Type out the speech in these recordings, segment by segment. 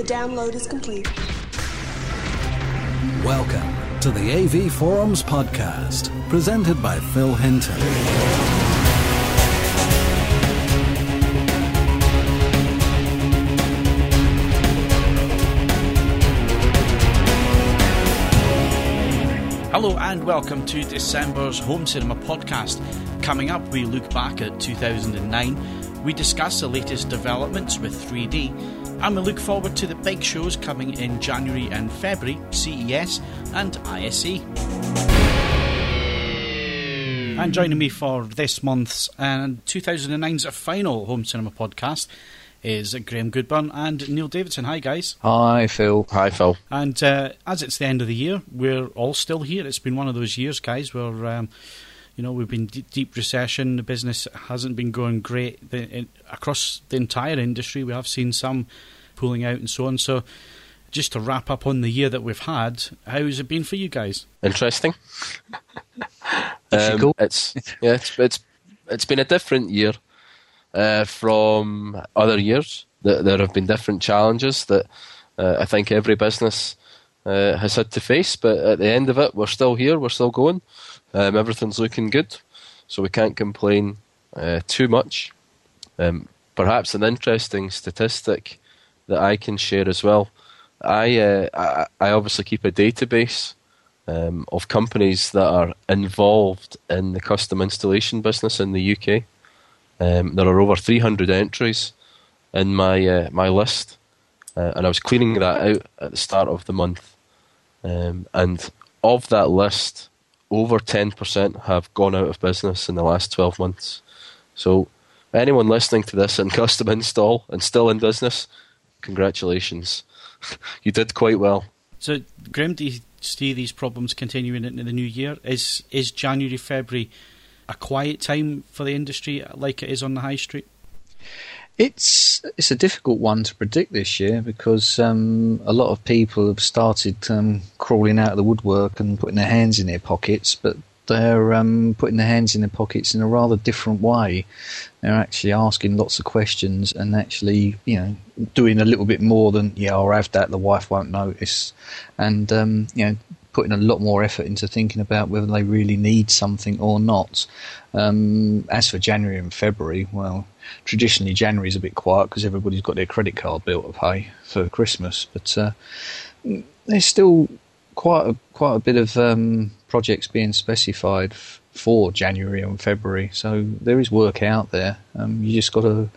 The download is complete. Welcome to the AV Forums podcast, presented by Phil Hinton. Hello and welcome to December's Home Cinema podcast. Coming up, we look back at 2009, we discuss the latest developments with 3D, and we look forward to the big shows coming in January and February, CES and ISE. And joining me for this month's and 2009's final Home Cinema podcast is Graham Goodburn and Neil Davidson. Hi, guys. Hi, Phil. Hi, Phil. And as it's the end of the year, we're all still here. It's been one of those years, guys, where, we've been deep recession. The business hasn't been going great. Across the entire industry, we have seen some pulling out and so on. So just to wrap up on the year that we've had, how has it been for you guys? Interesting. It's been a different year. From other years, there have been different challenges that I think every business has had to face, but at the end of it, we're still here, we're still going, everything's looking good, so we can't complain too much. Perhaps an interesting statistic that I can share as well, I obviously keep a database of companies that are involved in the custom installation business in the UK. There are over 300 entries in my my list, and I was cleaning that out at the start of the month. And of that list, over 10% have gone out of business in the last 12 months. So anyone listening to this in custom install and still in business, congratulations. You did quite well. So, Graham, do you see these problems continuing into the new year? Is January, February a quiet time for the industry like it is on the high street? It's a difficult one to predict this year because a lot of people have started crawling out of the woodwork and putting their hands in their pockets, but they're putting their hands in their pockets in a rather different way. They're actually asking lots of questions and actually, doing a little bit more than, I'll have that, the wife won't notice. And, putting a lot more effort into thinking about whether they really need something or not. As for January and February, well, traditionally January is a bit quiet because everybody's got their credit card bill to pay for Christmas, but there's still quite a bit of projects being specified for January and February, so there is work out there. You just got to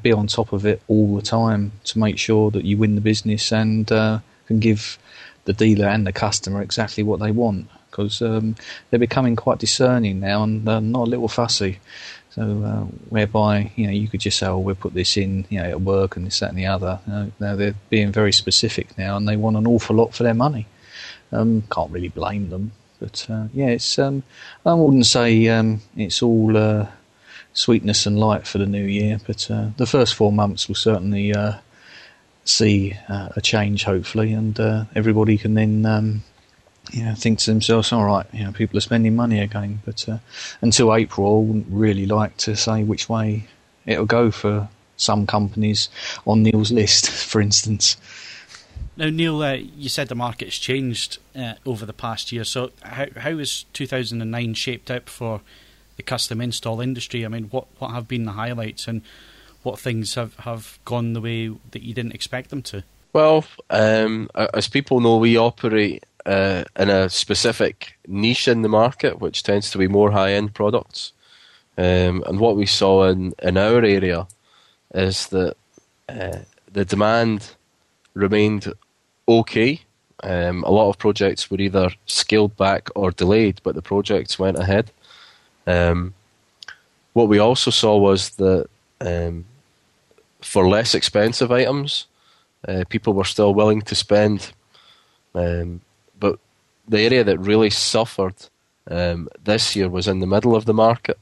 be on top of it all the time to make sure that you win the business and can give the dealer and the customer exactly what they want, because they're becoming quite discerning now and they're not a little fussy. So whereby, you could just say, oh, we'll put this in, at work and this, that and the other. Now they're being very specific now and they want an awful lot for their money. Can't really blame them. But, it's. I wouldn't say it's all sweetness and light for the new year, but the first 4 months will certainly see a change, hopefully, and everybody can then think to themselves, all right, people are spending money again. But until April, I wouldn't really like to say which way it'll go for some companies on Neil's list, for instance. Now, Neil, you said the market's changed over the past year, so how has 2009 shaped up for the custom install industry? I mean, what have been the highlights and what things have gone the way that you didn't expect them to? Well, as people know, we operate in a specific niche in the market, which tends to be more high-end products. And what we saw in our area is that the demand remained okay. A lot of projects were either scaled back or delayed, but the projects went ahead. What we also saw was that for less expensive items, people were still willing to spend. But the area that really suffered this year was in the middle of the market.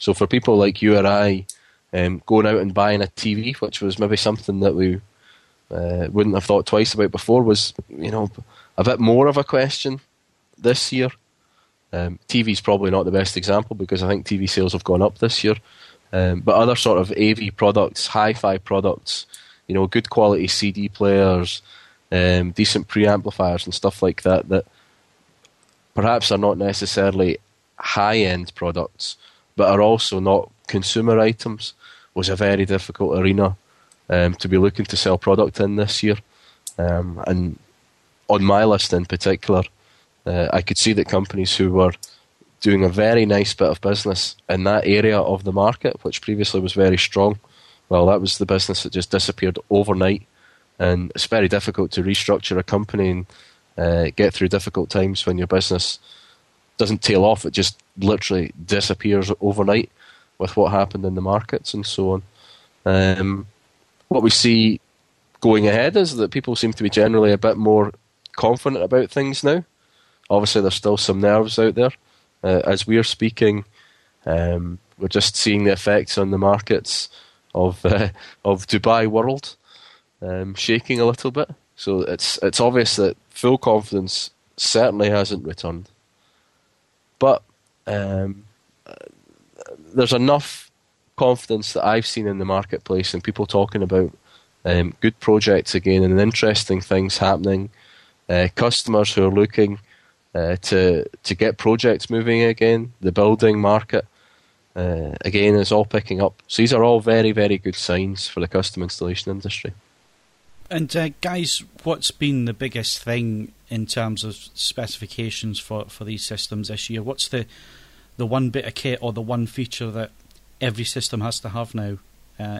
So for people like you or I, going out and buying a TV, which was maybe something that we wouldn't have thought twice about before, was a bit more of a question this year. TV's probably not the best example because I think TV sales have gone up this year. But other sort of AV products, hi-fi products, you know, good quality CD players, decent preamplifiers and stuff like that, that perhaps are not necessarily high-end products, but are also not consumer items, was a very difficult arena to be looking to sell product in this year. And on my list in particular, I could see that companies who were doing a very nice bit of business in that area of the market, which previously was very strong, well, that was the business that just disappeared overnight. And it's very difficult to restructure a company and get through difficult times when your business doesn't tail off, it just literally disappears overnight with what happened in the markets and so on. What we see going ahead is that people seem to be generally a bit more confident about things now. Obviously, there's still some nerves out there. As we're speaking, we're just seeing the effects on the markets of Dubai World shaking a little bit. So it's obvious that full confidence certainly hasn't returned. But there's enough confidence that I've seen in the marketplace and people talking about good projects again and interesting things happening. Customers who are looking to get projects moving again. The building market, again, is all picking up. So these are all very, very good signs for the custom installation industry. And guys, what's been the biggest thing in terms of specifications for these systems this year? What's the one bit of kit or the one feature that every system has to have now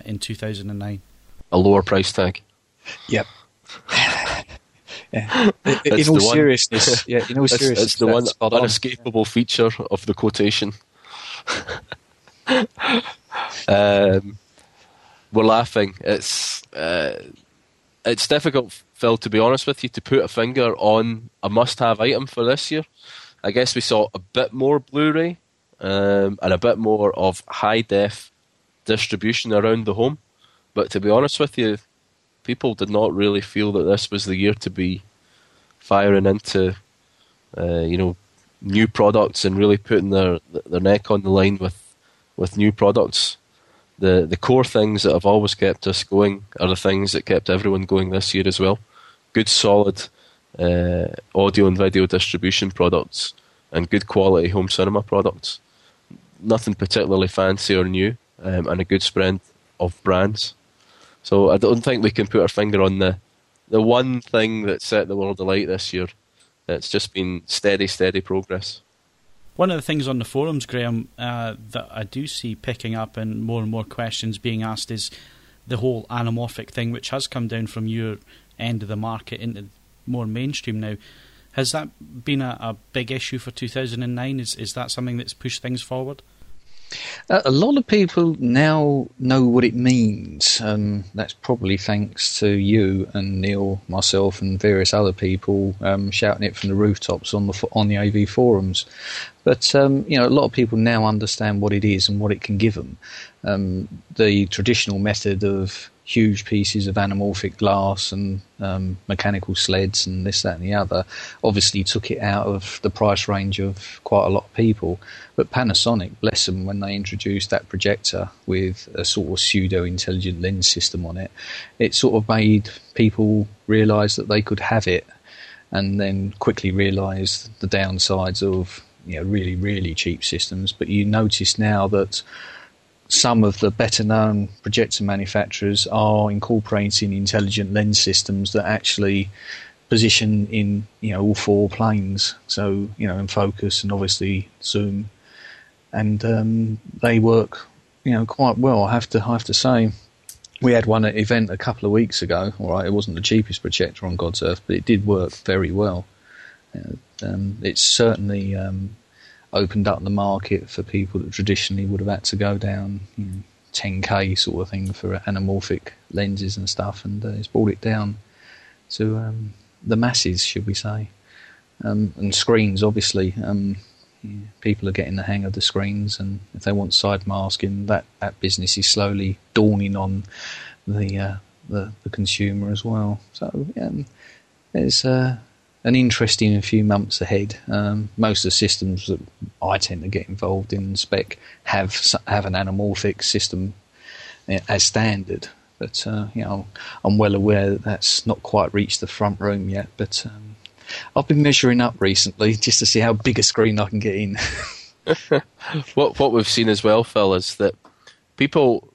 in 2009? A lower price tag. Yep. Yeah. In all seriousness, yeah. In all seriousness, it's the one unescapable feature of the quotation. We're laughing. It's difficult, Phil, to be honest with you, to put a finger on a must-have item for this year. I guess we saw a bit more Blu-ray and a bit more of high-def distribution around the home. But to be honest with you, people did not really feel that this was the year to be firing into, new products and really putting their neck on the line with new products. The core things that have always kept us going are the things that kept everyone going this year as well. Good, solid audio and video distribution products and good quality home cinema products. Nothing particularly fancy or new, and a good spread of brands. So I don't think we can put our finger on the one thing that set the world alight this year. It's just been steady, steady progress. One of the things on the forums, Graham, that I do see picking up and more questions being asked is the whole anamorphic thing, which has come down from your end of the market into more mainstream now. Has that been a big issue for 2009? Is that something that's pushed things forward? A lot of people now know what it means, and that's probably thanks to you and Neil, myself, and various other people shouting it from the rooftops on the AV forums. But a lot of people now understand what it is and what it can give them. The traditional method of huge pieces of anamorphic glass and mechanical sleds and this, that and the other obviously took it out of the price range of quite a lot of people. But Panasonic, bless them, when they introduced that projector with a sort of pseudo-intelligent lens system on it, it sort of made people realise that they could have it, and then quickly realised the downsides of really, really cheap systems. But you notice now that some of the better-known projector manufacturers are incorporating intelligent lens systems that actually position in all four planes, so and focus and obviously zoom, and they work quite well. I have to say, we had one at an event a couple of weeks ago. All right, it wasn't the cheapest projector on God's earth, but it did work very well. It's certainly opened up the market for people that traditionally would have had to go down 10K sort of thing for anamorphic lenses and stuff, and it's brought it down to the masses, should we say. And screens, obviously. People are getting the hang of the screens, and if they want side masking, that business is slowly dawning on the consumer as well. So there's an interesting few months ahead. Most of the systems that I tend to get involved in spec have an anamorphic system as standard. But I'm well aware that that's not quite reached the front room yet. But I've been measuring up recently just to see how big a screen I can get in. What we've seen as well, Phil, is that people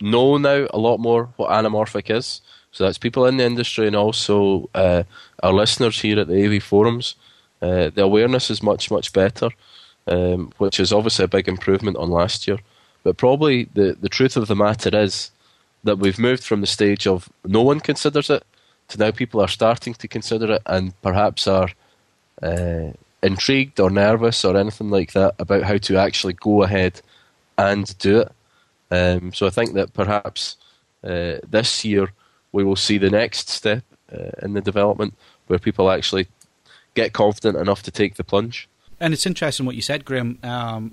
know now a lot more what anamorphic is. So that's people in the industry and also our listeners here at the AV Forums. The awareness is much, much better, which is obviously a big improvement on last year. But probably the truth of the matter is that we've moved from the stage of no one considers it to now people are starting to consider it and perhaps are intrigued or nervous or anything like that about how to actually go ahead and do it. So I think that perhaps this year we will see the next step in the development where people actually get confident enough to take the plunge. And it's interesting what you said, Graham,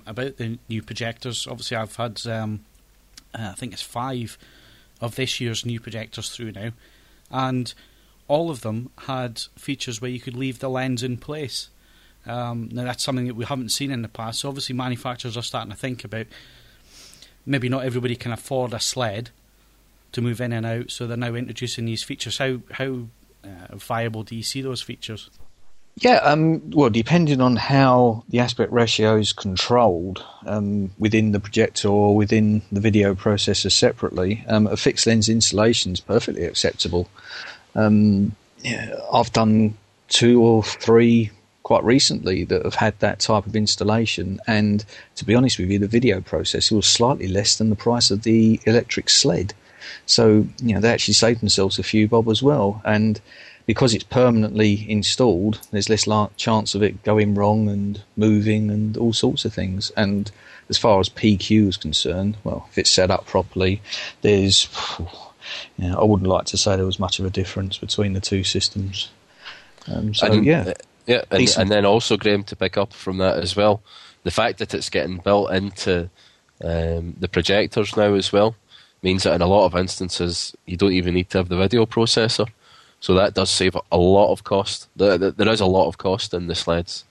about the new projectors. Obviously, I've had, I think it's 5 of this year's new projectors through now. And all of them had features where you could leave the lens in place. Now, that's something that we haven't seen in the past. So obviously, manufacturers are starting to think about maybe not everybody can afford a sled to move in and out, so they're now introducing these features. How viable do you see those features? Yeah, well, depending on how the aspect ratio is controlled within the projector or within the video processor separately, a fixed lens installation is perfectly acceptable. I've done 2 or 3 quite recently that have had that type of installation, and to be honest with you, the video processor was slightly less than the price of the electric sled. So, they actually saved themselves a few bob as well. And because it's permanently installed, there's less chance of it going wrong and moving and all sorts of things. And as far as PQ is concerned, well, if it's set up properly, there's, I wouldn't like to say there was much of a difference between the 2 systems. And then also, Graham, to pick up from that as well, the fact that it's getting built into the projectors now as well means that in a lot of instances, you don't even need to have the video processor. So that does save a lot of cost. There is a lot of cost in the sleds.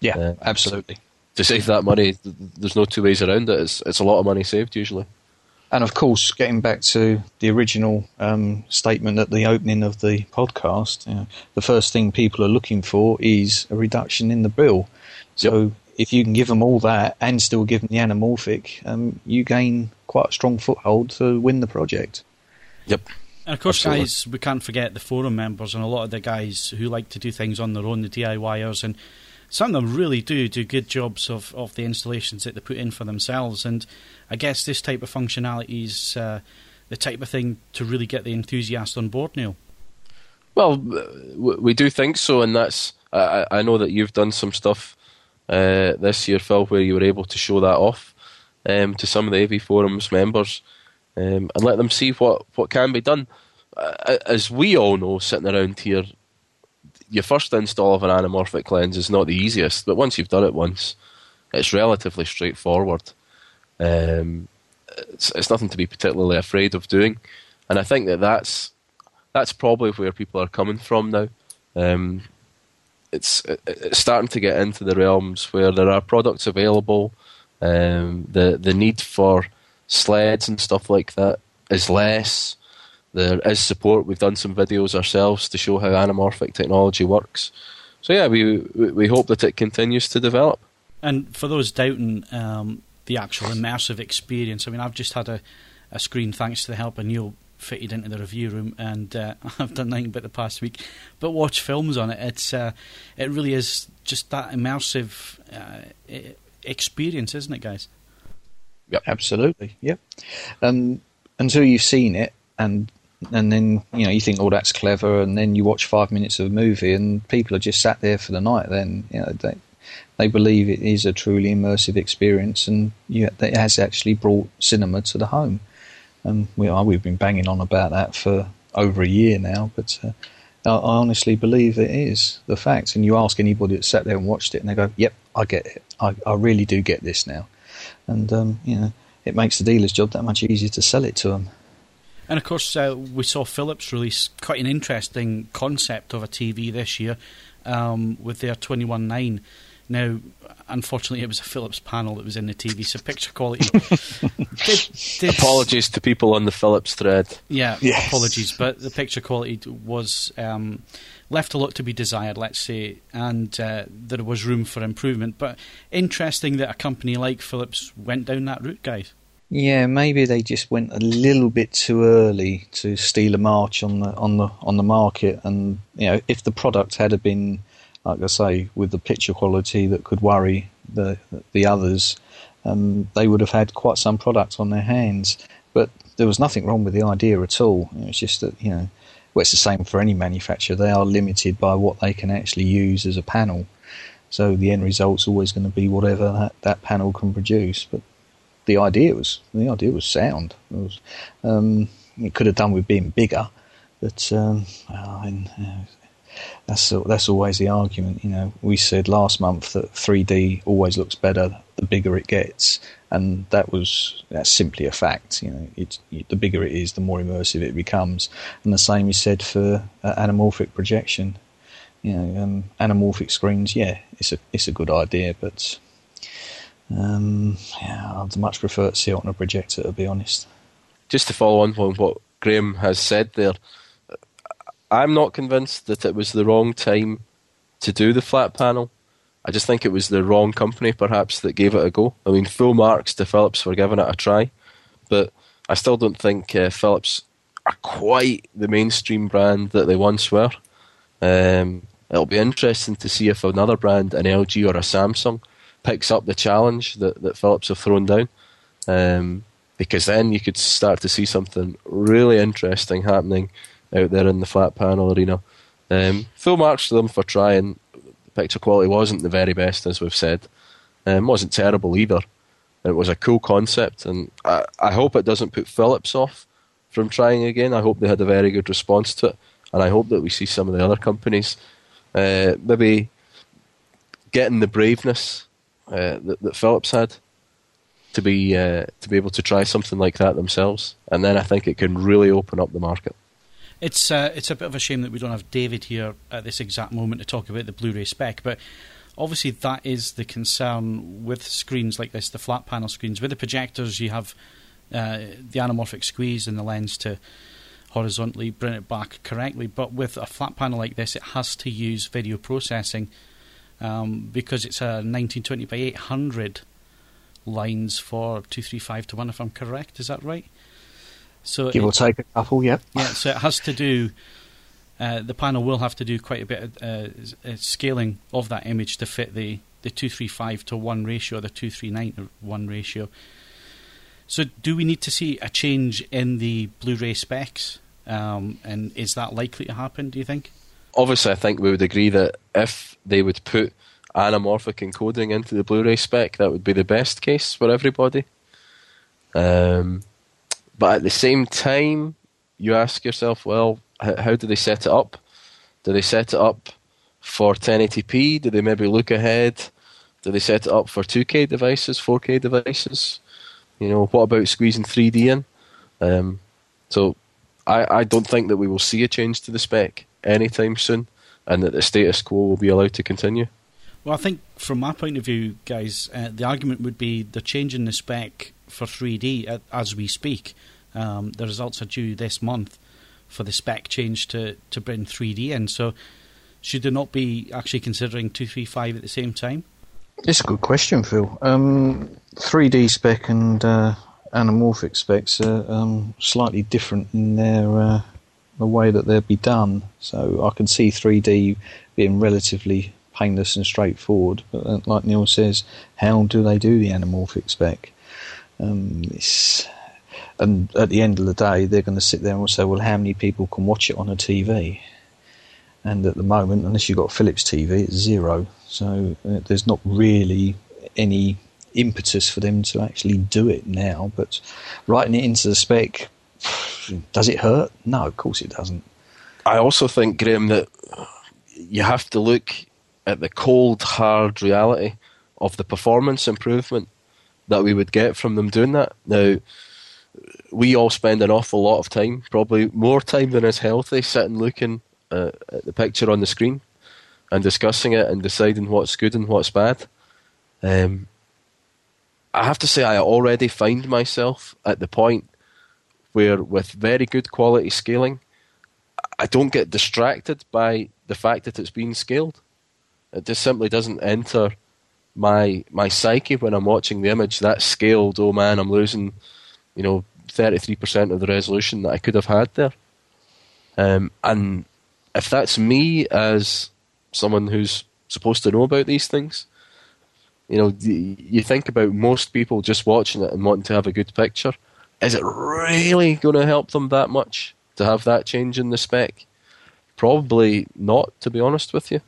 Yeah, absolutely. To save that money, there's no 2 ways around it. It's a lot of money saved usually. And of course, getting back to the original statement at the opening of the podcast, the first thing people are looking for is a reduction in the bill. So if you can give them all that and still give them the anamorphic, you gain quite a strong foothold to win the project. Yep. And of course, absolutely. Guys, we can't forget the forum members and a lot of the guys who like to do things on their own, the DIYers, and some of them really do good jobs of the installations that they put in for themselves. And I guess this type of functionality is the type of thing to really get the enthusiast on board, Neil. Well, we do think so, and that's I know that you've done some stuff this year, Phil, where you were able to show that off to some of the AV Forums members. And let them see what can be done. As we all know, sitting around here, your first install of an anamorphic lens is not the easiest, but once you've done it once, it's relatively straightforward. It's nothing to be particularly afraid of doing, and I think that that's probably where people are coming from now. It's starting to get into the realms where there are products available. The need for sleds and stuff like that is less. There is support. We've done some videos ourselves to show how anamorphic technology works. So yeah, we hope that it continues to develop. And for those doubting the actual immersive experience, I mean, I've just had a screen, thanks to the help of Neil, fitted into the review room, and I've done nothing but the past week but watch films on it. It's it really is just that immersive experience, isn't it, guys? Yep. Absolutely, yep. Until you've seen it, and then you think, oh, that's clever, and then you watch 5 minutes of a movie, and people are just sat there for the night. Then they believe it is a truly immersive experience, and it has actually brought cinema to the home. And we've been banging on about that for over a year now, but I honestly believe it is the fact. And you ask anybody that sat there and watched it, and they go, "Yep, I get it. I really do get this now." And, it makes the dealer's job that much easier to sell it to them. And, of course, we saw Philips release quite an interesting concept of a TV this year with their 21.9 Now, unfortunately, it was a Philips panel that was in the TV, so picture quality... apologies to people on the Philips thread. Yeah, yes. Apologies, but the picture quality was left a lot to be desired, let's say, and there was room for improvement. But interesting that a company like Philips went down that route, guys. Yeah, maybe they just went a little bit too early to steal a march on the market, and you know, if the product had been, like I say, with the picture quality that could worry the others, they would have had quite some product on their hands. But there was nothing wrong with the idea at all. You know, it's just that, you know, well, it's the same for any manufacturer. They are limited by what they can actually use as a panel. So the end result's always going to be whatever that panel can produce. But the idea was sound. It was, it could have done with being bigger, but That's always the argument, you know. We said last month that 3D always looks better the bigger it gets, and that's simply a fact. You know, the bigger it is, the more immersive it becomes, and the same is said for anamorphic projection. You know, anamorphic screens, yeah, it's a good idea, but I'd much prefer to see it on a projector, to be honest. Just to follow on from what Graham has said there, I'm not convinced that it was the wrong time to do the flat panel. I just think it was the wrong company, perhaps, that gave it a go. I mean, full marks to Philips for giving it a try, but I still don't think Philips are quite the mainstream brand that they once were. It'll be interesting to see if another brand, an LG or a Samsung, picks up the challenge that Philips have thrown down, because then you could start to see something really interesting happening out there in the flat panel arena. Full marks to them for trying. Picture quality wasn't the very best, as we've said. Wasn't terrible either. It was a cool concept, and I hope it doesn't put Philips off from trying again. I hope they had a very good response to it, and I hope that we see some of the other companies maybe getting the braveness that Philips had to be able to try something like that themselves, and then I think it can really open up the market. It's a bit of a shame that we don't have David here at this exact moment to talk about the Blu-ray spec, but obviously that is the concern with screens like this, the flat panel screens. With the projectors, you have the anamorphic squeeze and the lens to horizontally bring it back correctly, but with a flat panel like this, it has to use video processing because it's a 1920 by 800 lines for 235:1, if I'm correct. Is that right? So give or take a couple, yeah. Yeah, so it has to do, the panel will have to do quite a bit of scaling of that image to fit the 235:1 ratio, the 239:1 ratio. So do we need to see a change in the Blu-ray specs? And is that likely to happen, do you think? Obviously, I think we would agree that if they would put anamorphic encoding into the Blu-ray spec, that would be the best case for everybody. But at the same time, you ask yourself, well, how do they set it up? Do they set it up for 1080p? Do they maybe look ahead? Do they set it up for 2K devices, 4K devices? You know, what about squeezing 3D in? So I don't think that we will see a change to the spec anytime soon, and that the status quo will be allowed to continue. Well, I think from my point of view, guys, the argument would be they're changing the spec for 3D as we speak. The results are due this month for the spec change to bring 3D in. So should they not be actually considering 235 at the same time? It's a good question, Phil. 3D spec and anamorphic specs are slightly different in the way that they'll be done. So I can see 3D being relatively painless and straightforward. But like Neil says, how do they do the anamorphic spec? And at the end of the day, they're going to sit there and say, well, how many people can watch it on a TV? And at the moment, unless you've got Philips TV, it's zero. So there's not really any impetus for them to actually do it now. But writing it into the spec, does it hurt? No, of course it doesn't. I also think, Graham, that you have to look at the cold, hard reality of the performance improvement that we would get from them doing that. Now, we all spend an awful lot of time, probably more time than is healthy, sitting looking at the picture on the screen. and discussing it and deciding what's good and what's bad. I have to say I already find myself at the point where with very good quality scaling, I don't get distracted by the fact that it's being scaled. It just simply doesn't enter my psyche when I'm watching the image. That's scaled, oh man, I'm losing 33% of the resolution that I could have had there. And if that's me as someone who's supposed to know about these things, you think about most people just watching it and wanting to have a good picture. Is it really going to help them that much to have that change in the spec? Probably not, to be honest with you.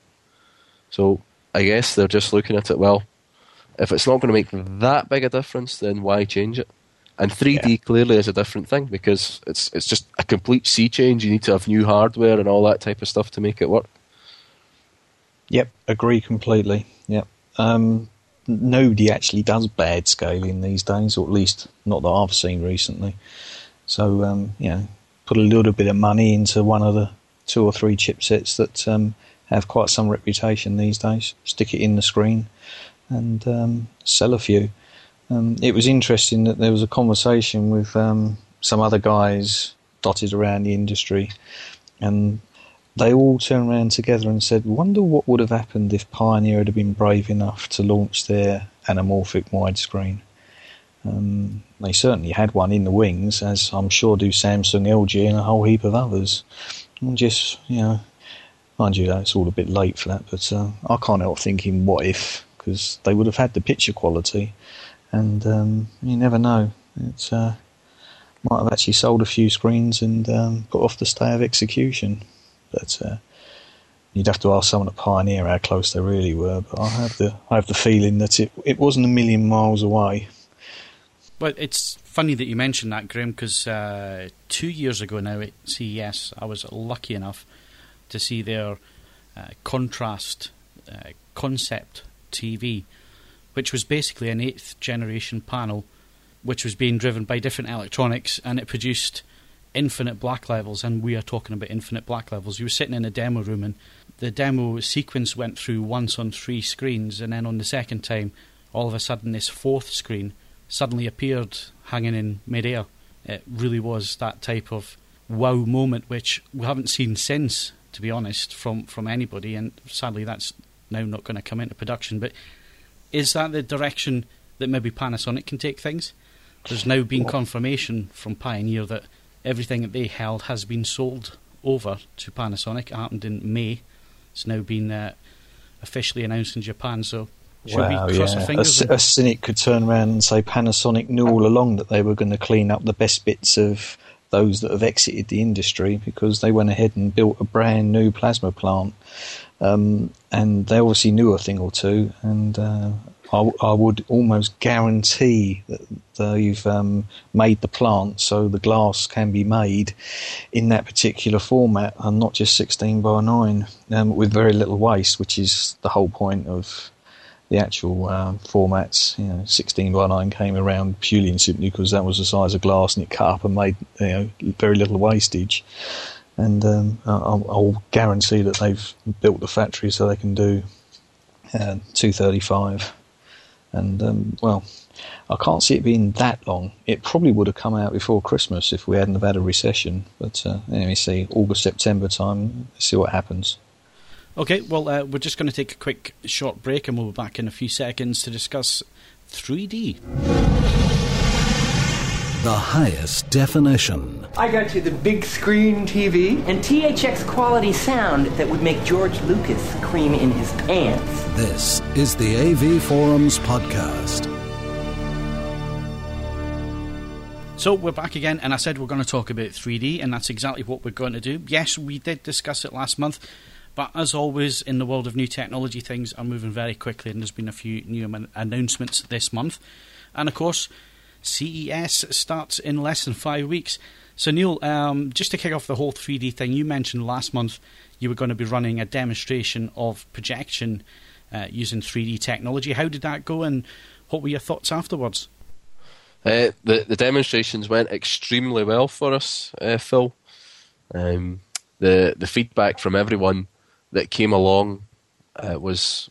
So I guess they're just looking at it, well, if it's not going to make that big a difference, then why change it? And 3D clearly is a different thing because it's just a complete sea change. You need to have new hardware and all that type of stuff to make it work. Yep, agree completely. Yep. Nobody actually does bad scaling these days, or at least not that I've seen recently. So, put a little bit of money into one of the 2 or 3 chipsets that have quite some reputation these days. Stick it in the screen and sell a few. It was interesting that there was a conversation with some other guys dotted around the industry, and they all turned around together and said, wonder what would have happened if Pioneer had been brave enough to launch their anamorphic widescreen. They certainly had one in the wings, as I'm sure do Samsung, LG and a whole heap of others. And just, mind you, it's all a bit late for that, but I can't help thinking what if, because they would have had the picture quality. And you never know. It might have actually sold a few screens and got off the stay of execution. But you'd have to ask someone at Pioneer how close they really were. But I have the feeling that it wasn't a million miles away. Well, it's funny that you mentioned that, Graham, because 2 years ago now at CES, I was lucky enough to see their contrast concept TV, which was basically an 8th generation panel which was being driven by different electronics, and it produced infinite black levels, and we are talking about infinite black levels. You were sitting in a demo room, and the demo sequence went through once on 3 screens, and then on the second time, all of a sudden this 4th screen suddenly appeared hanging in midair. It really was that type of wow moment, which we haven't seen since, to be honest, from anybody, and sadly that's now not going to come into production, but is that the direction that maybe Panasonic can take things? There's now been confirmation from Pioneer that everything that they held has been sold over to Panasonic. It happened in May. It's now been officially announced in Japan, so should we cross our fingers? A cynic could turn around and say Panasonic knew all along that they were going to clean up the best bits of those that have exited the industry, because they went ahead and built a brand new plasma plant. And they obviously knew a thing or two, and I would almost guarantee that they've made the plant so the glass can be made in that particular format and not just 16:9 with very little waste, which is the whole point of the actual formats. 16:9 came around purely and simply because that was the size of glass and it cut up and made very little wastage. And I'll guarantee that they've built the factory so they can do 235. And, I can't see it being that long. It probably would have come out before Christmas if we hadn't have had a recession. But anyway, see, August, September time, see what happens. Okay, well, we're just going to take a quick short break and we'll be back in a few seconds to discuss 3D. The highest definition. I got you the big screen TV. And THX quality sound that would make George Lucas cream in his pants. This is the AV Forums podcast. So we're back again, and I said we're going to talk about 3D, and that's exactly what we're going to do. Yes, we did discuss it last month, but as always, in the world of new technology, things are moving very quickly, and there's been a few new announcements this month. And of course, CES starts in less than 5 weeks. So Neil, just to kick off the whole 3D thing, you mentioned last month you were going to be running a demonstration of projection using 3D technology. How did that go, and what were your thoughts afterwards? The demonstrations went extremely well for us, Phil. The feedback from everyone that came along was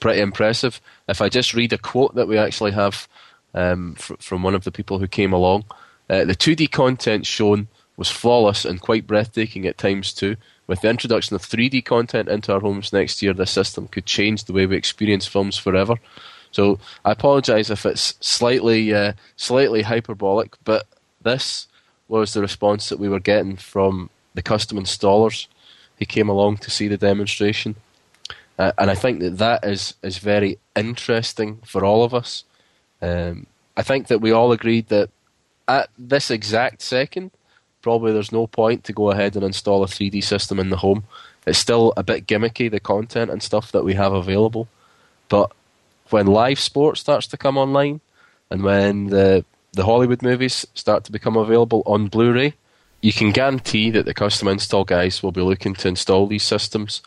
pretty impressive. If I just read a quote that we actually have from one of the people who came along, the 2D content shown was flawless and quite breathtaking at times too. With the introduction of 3D content into our homes next year, this system could change the way we experience films forever. So I apologise if it's slightly hyperbolic, but this was the response that we were getting from the custom installers who came along to see the demonstration. And I think that is very interesting for all of us. I think that we all agreed that at this exact second, probably there's no point to go ahead and install a 3D system in the home. It's still a bit gimmicky, the content and stuff that we have available. But when live sport starts to come online and when the Hollywood movies start to become available on Blu-ray, you can guarantee that the custom install guys will be looking to install these systems.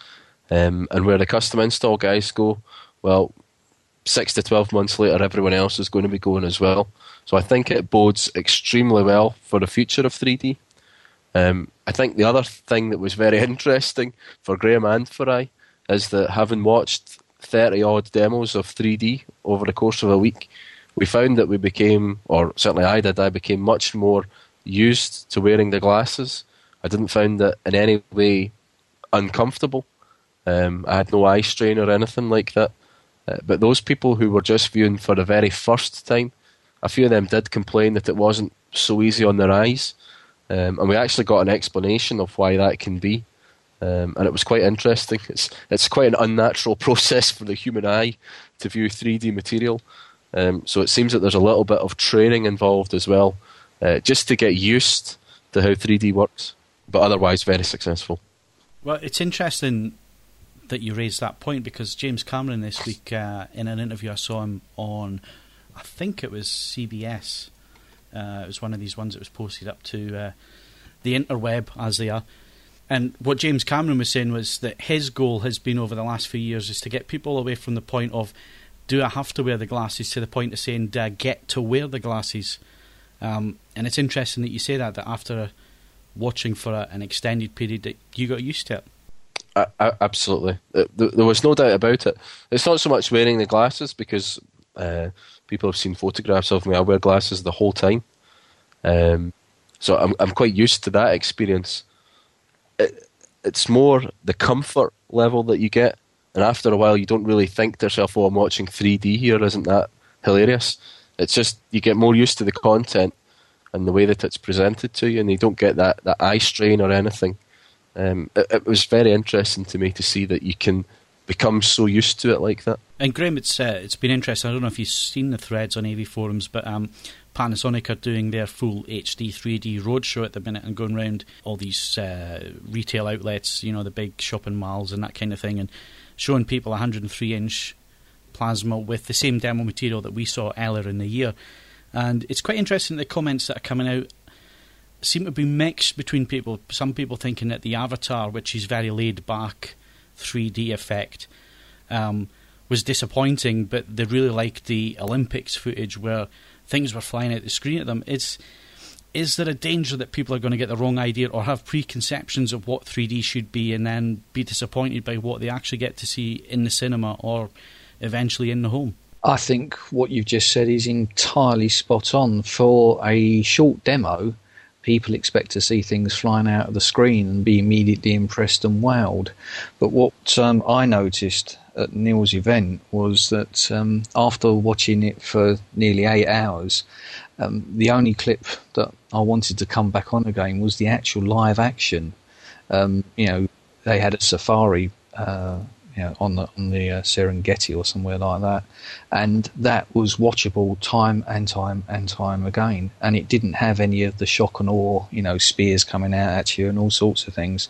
And where the custom install guys go, well, 6 to 12 months later, everyone else is going to be going as well. So I think it bodes extremely well for the future of 3D. I think the other thing that was very interesting for Graham and for I is that having watched 30-odd demos of 3D over the course of a week, we found that we became, or certainly I became much more used to wearing the glasses. I didn't find it in any way uncomfortable. I had no eye strain or anything like that. But those people who were just viewing for the very first time, a few of them did complain that it wasn't so easy on their eyes. And we actually got an explanation of why that can be. And it was quite interesting. It's quite an unnatural process for the human eye to view 3D material. So it seems that there's a little bit of training involved as well, just to get used to how 3D works. But otherwise, very successful. Well, it's interesting that you raised that point, because James Cameron this week, in an interview I saw him on, I think it was CBS. It was one of these ones that was posted up to the interweb, as they are. And what James Cameron was saying was that his goal has been over the last few years is to get people away from the point of, do I have to wear the glasses, to the point of saying, do I get to wear the glasses? And it's interesting that you say that after watching for an extended period, that you got used to it. Absolutely. There was no doubt about it. It's not so much wearing the glasses, because people have seen photographs of me. I wear glasses the whole time, so I'm quite used to that experience. It's more the comfort level that you get, and after a while, you don't really think to yourself, "Oh, I'm watching 3D here. Isn't that hilarious?" It's just you get more used to the content and the way that it's presented to you, and you don't get that eye strain or anything. It was very interesting to me to see that you can become so used to it like that. And Graham, it's been interesting. I don't know if you've seen the threads on AV Forums, but Panasonic are doing their full HD 3D roadshow at the minute and going around all these retail outlets, you know, the big shopping malls and that kind of thing, and showing people a 103-inch plasma with the same demo material that we saw earlier in the year. And it's quite interesting, the comments that are coming out seem to be mixed between people. Some people thinking that the Avatar, which is very laid-back 3D effect, was disappointing, but they really liked the Olympics footage where things were flying out the screen at them. Is there a danger that people are going to get the wrong idea or have preconceptions of what 3D should be and then be disappointed by what they actually get to see in the cinema or eventually in the home? I think what you've just said is entirely spot on. For a short demo, people expect to see things flying out of the screen and be immediately impressed and wowed. But what I noticed at Neil's event was that after watching it for nearly 8 hours, the only clip that I wanted to come back on again was the actual live action. You know, they had a safari on the Serengeti or somewhere like that, and that was watchable time and time again, and it didn't have any of the shock and awe, you know, spears coming out at you and all sorts of things.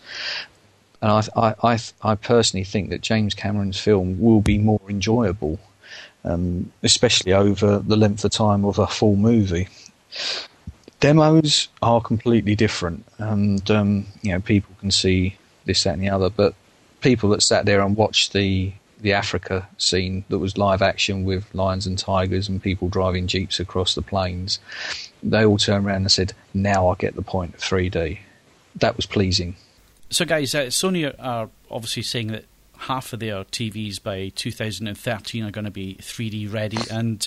And I personally think that James Cameron's film will be more enjoyable, especially over the length of time of a full movie. Demos are completely different, and you know, people can see this, that, and the other, but people that sat there and watched the Africa scene that was live action with lions and tigers and people driving jeeps across the plains, they all turned around and said, now I get the point of 3D. That was pleasing. So guys, Sony are obviously saying that half of their TVs by 2013 are going to be 3D ready. And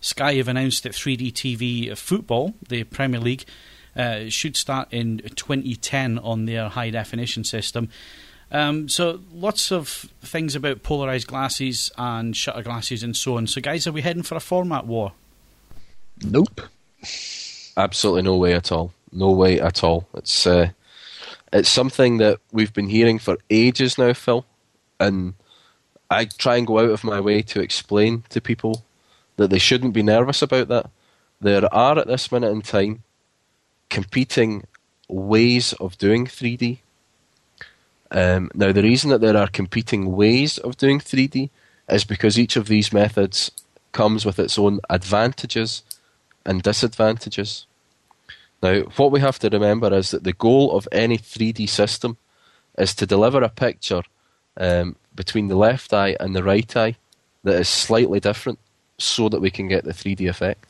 Sky have announced that 3D TV football, the Premier League, should start in 2010 on their high-definition system. So lots of things about polarised glasses and shutter glasses and so on. So, guys, are we heading for a format war? Nope. Absolutely no way at all. No way at all. It's something that we've been hearing for ages now, Phil, and I try and go out of my way to explain to people that they shouldn't be nervous about that. There are, at this minute in time, competing ways of doing 3D. Now, the reason that there are competing ways of doing 3D is because each of these methods comes with its own advantages and disadvantages. Now, what we have to remember is that the goal of any 3D system is to deliver a picture between the left eye and the right eye that is slightly different so that we can get the 3D effect.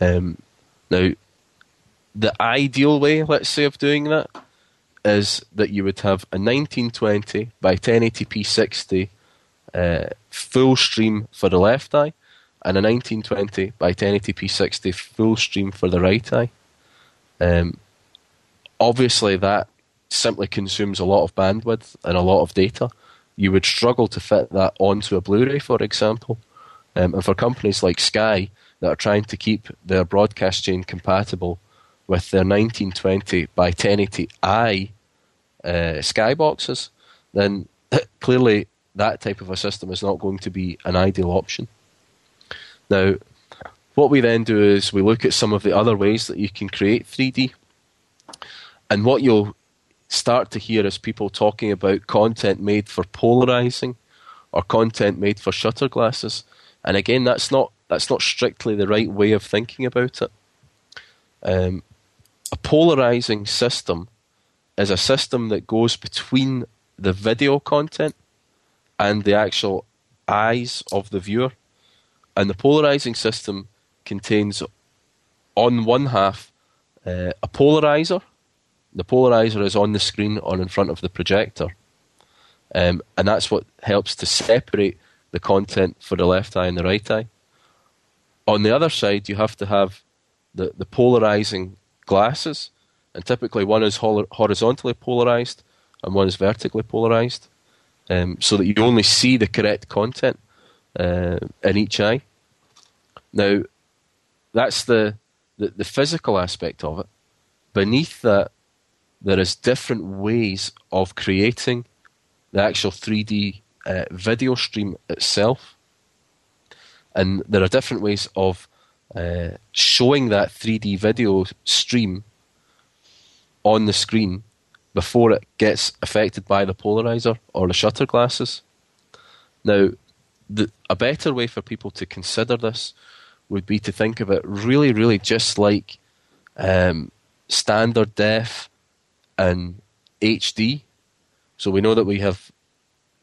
Now, the ideal way, let's say, of doing that is that you would have a 1920 by 1080p 60 full stream for the left eye and a 1920 by 1080p 60 full stream for the right eye. Obviously, that simply consumes a lot of bandwidth and a lot of data. You would struggle to fit that onto a Blu-ray, for example. And for companies like Sky that are trying to keep their broadcast chain compatible with their 1920 by 1080i Sky boxes, then clearly that type of a system is not going to be an ideal option. Now, what we then do is we look at some of the other ways that you can create 3D. And what you'll start to hear is people talking about content made for polarizing or content made for shutter glasses. And again, that's not strictly the right way of thinking about it. A polarizing system is a system that goes between the video content and the actual eyes of the viewer. And the polarizing system contains, on one half, a polarizer. The polarizer is on the screen or in front of the projector. And that's what helps to separate the content for the left eye and the right eye. On the other side, you have to have the polarizing glasses, and typically one is horizontally polarized and one is vertically polarized, so that you only see the correct content in each eye. Now, that's the physical aspect of it. Beneath that, there is different ways of creating the actual 3D video stream itself. And there are different ways of showing that 3D video stream on the screen before it gets affected by the polarizer or the shutter glasses. Now, a better way for people to consider this would be to think of it really, really just like standard def and HD. So we know that we have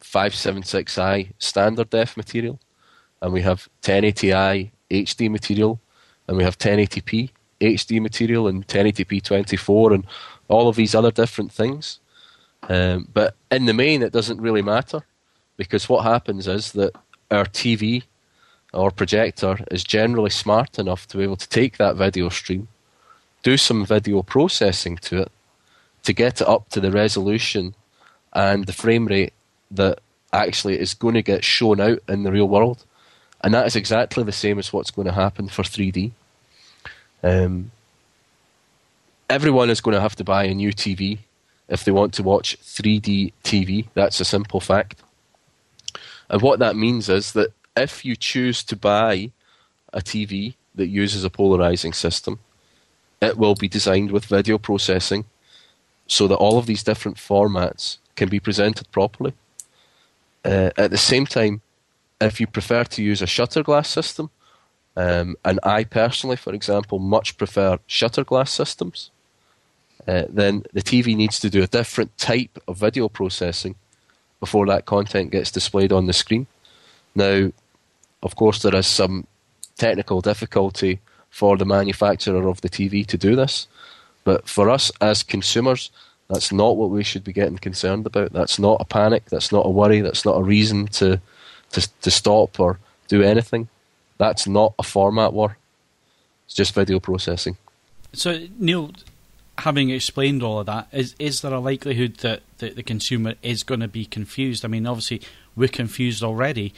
576i standard def material, and we have 1080i HD material, and we have 1080p HD material, and 1080p24, and all of these other different things. But in the main, it doesn't really matter, because what happens is that our TV or projector is generally smart enough to be able to take that video stream, do some video processing to it, to get it up to the resolution and the frame rate that actually is going to get shown out in the real world. And that is exactly the same as what's going to happen for 3D. Everyone is going to have to buy a new TV if they want to watch 3D TV. That's a simple fact. And what that means is that if you choose to buy a TV that uses a polarizing system, it will be designed with video processing so that all of these different formats can be presented properly. At the same time, if you prefer to use a shutter glass system, and I personally, for example, much prefer shutter glass systems, then the TV needs to do a different type of video processing before that content gets displayed on the screen. Now, of course, there is some technical difficulty for the manufacturer of the TV to do this, but for us as consumers, That's not what we should be getting concerned about. That's not a panic. That's not a worry. That's not a reason to stop or do anything. That's not a format war. It's just video processing. So, Neil, having explained all of that, is there a likelihood that the consumer is going to be confused? I mean, obviously, we're confused already.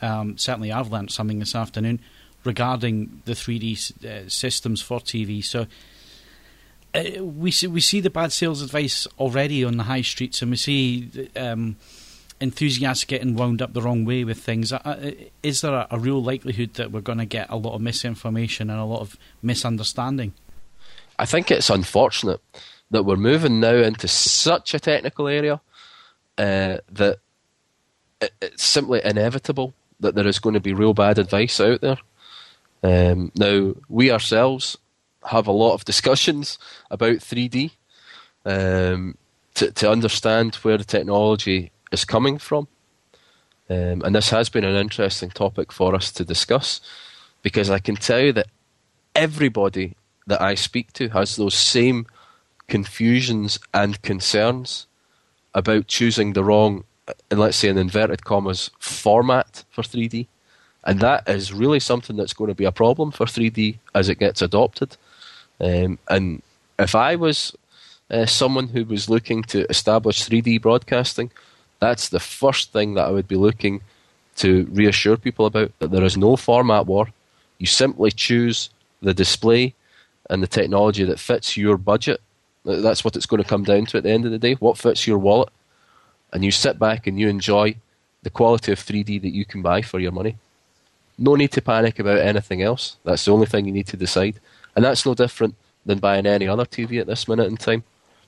Certainly, I've learned something this afternoon regarding the 3D systems for TV. So, we see the bad sales advice already on the high streets, and we see enthusiasts getting wound up the wrong way with things. Is there a real likelihood that we're going to get a lot of misinformation and a lot of misunderstanding? I think it's unfortunate that we're moving now into such a technical area that it's simply inevitable that there is going to be real bad advice out there. Now, we ourselves have a lot of discussions about 3D to understand where the technology is coming from. And this has been an interesting topic for us to discuss, because I can tell you that everybody that I speak to has those same confusions and concerns about choosing the wrong, and let's say in inverted commas, format for 3D. And that is really something that's going to be a problem for 3D as it gets adopted. And if I was someone who was looking to establish 3D broadcasting, that's the first thing that I would be looking to reassure people about, that there is no format war. You simply choose the display and the technology that fits your budget. That's what it's going to come down to at the end of the day, what fits your wallet. And you sit back and you enjoy the quality of 3D that you can buy for your money. No need to panic about anything else. That's the only thing you need to decide. And that's no different than buying any other TV at this minute in time.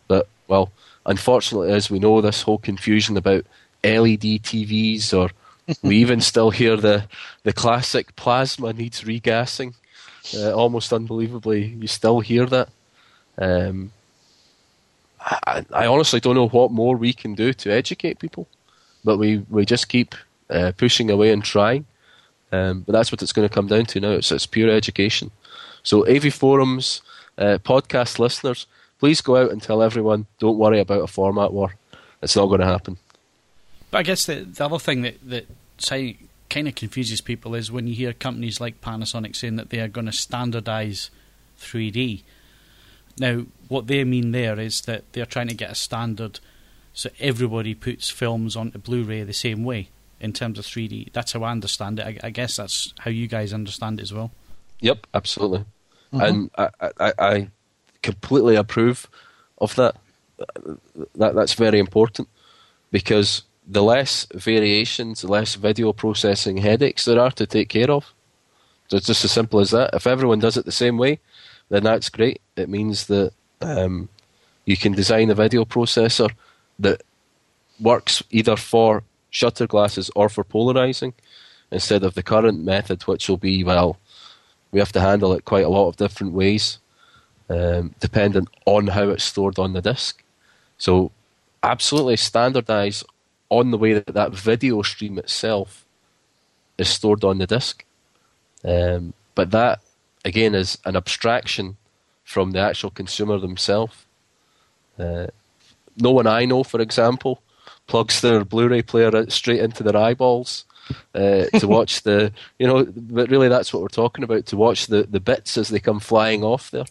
But, well, unfortunately, as we know, this whole confusion about LED TVs, or we even still hear the classic plasma needs regassing. Almost unbelievably, you still hear that. I honestly don't know what more we can do to educate people, but we just keep pushing away and trying. But that's what it's going to come down to now. It's pure education. So AV Forums, podcast listeners, please go out and tell everyone, don't worry about a format war. It's not going to happen. But I guess the other thing that kind of confuses people is when you hear companies like Panasonic saying that they are going to standardise 3D. Now, what they mean there is that they're trying to get a standard so everybody puts films onto Blu-ray the same way in terms of 3D. That's how I understand it. I guess that's how you guys understand it as well. Yep, absolutely. Mm-hmm. And I completely approve of that. That's very important, because the less variations, the less video processing headaches there are to take care of. So it's just as simple as that. If everyone does it the same way, then that's great. It means that you can design a video processor that works either for shutter glasses or for polarizing, instead of the current method, which will be, well, we have to handle it quite a lot of different ways, dependent on how it's stored on the disc. So absolutely standardize on the way that video stream itself is stored on the disc. But that, again, is an abstraction from the actual consumer themselves. No one I know, for example, plugs their Blu-ray player straight into their eyeballs to watch the, but really that's what we're talking about, to watch the bits as they come flying off there.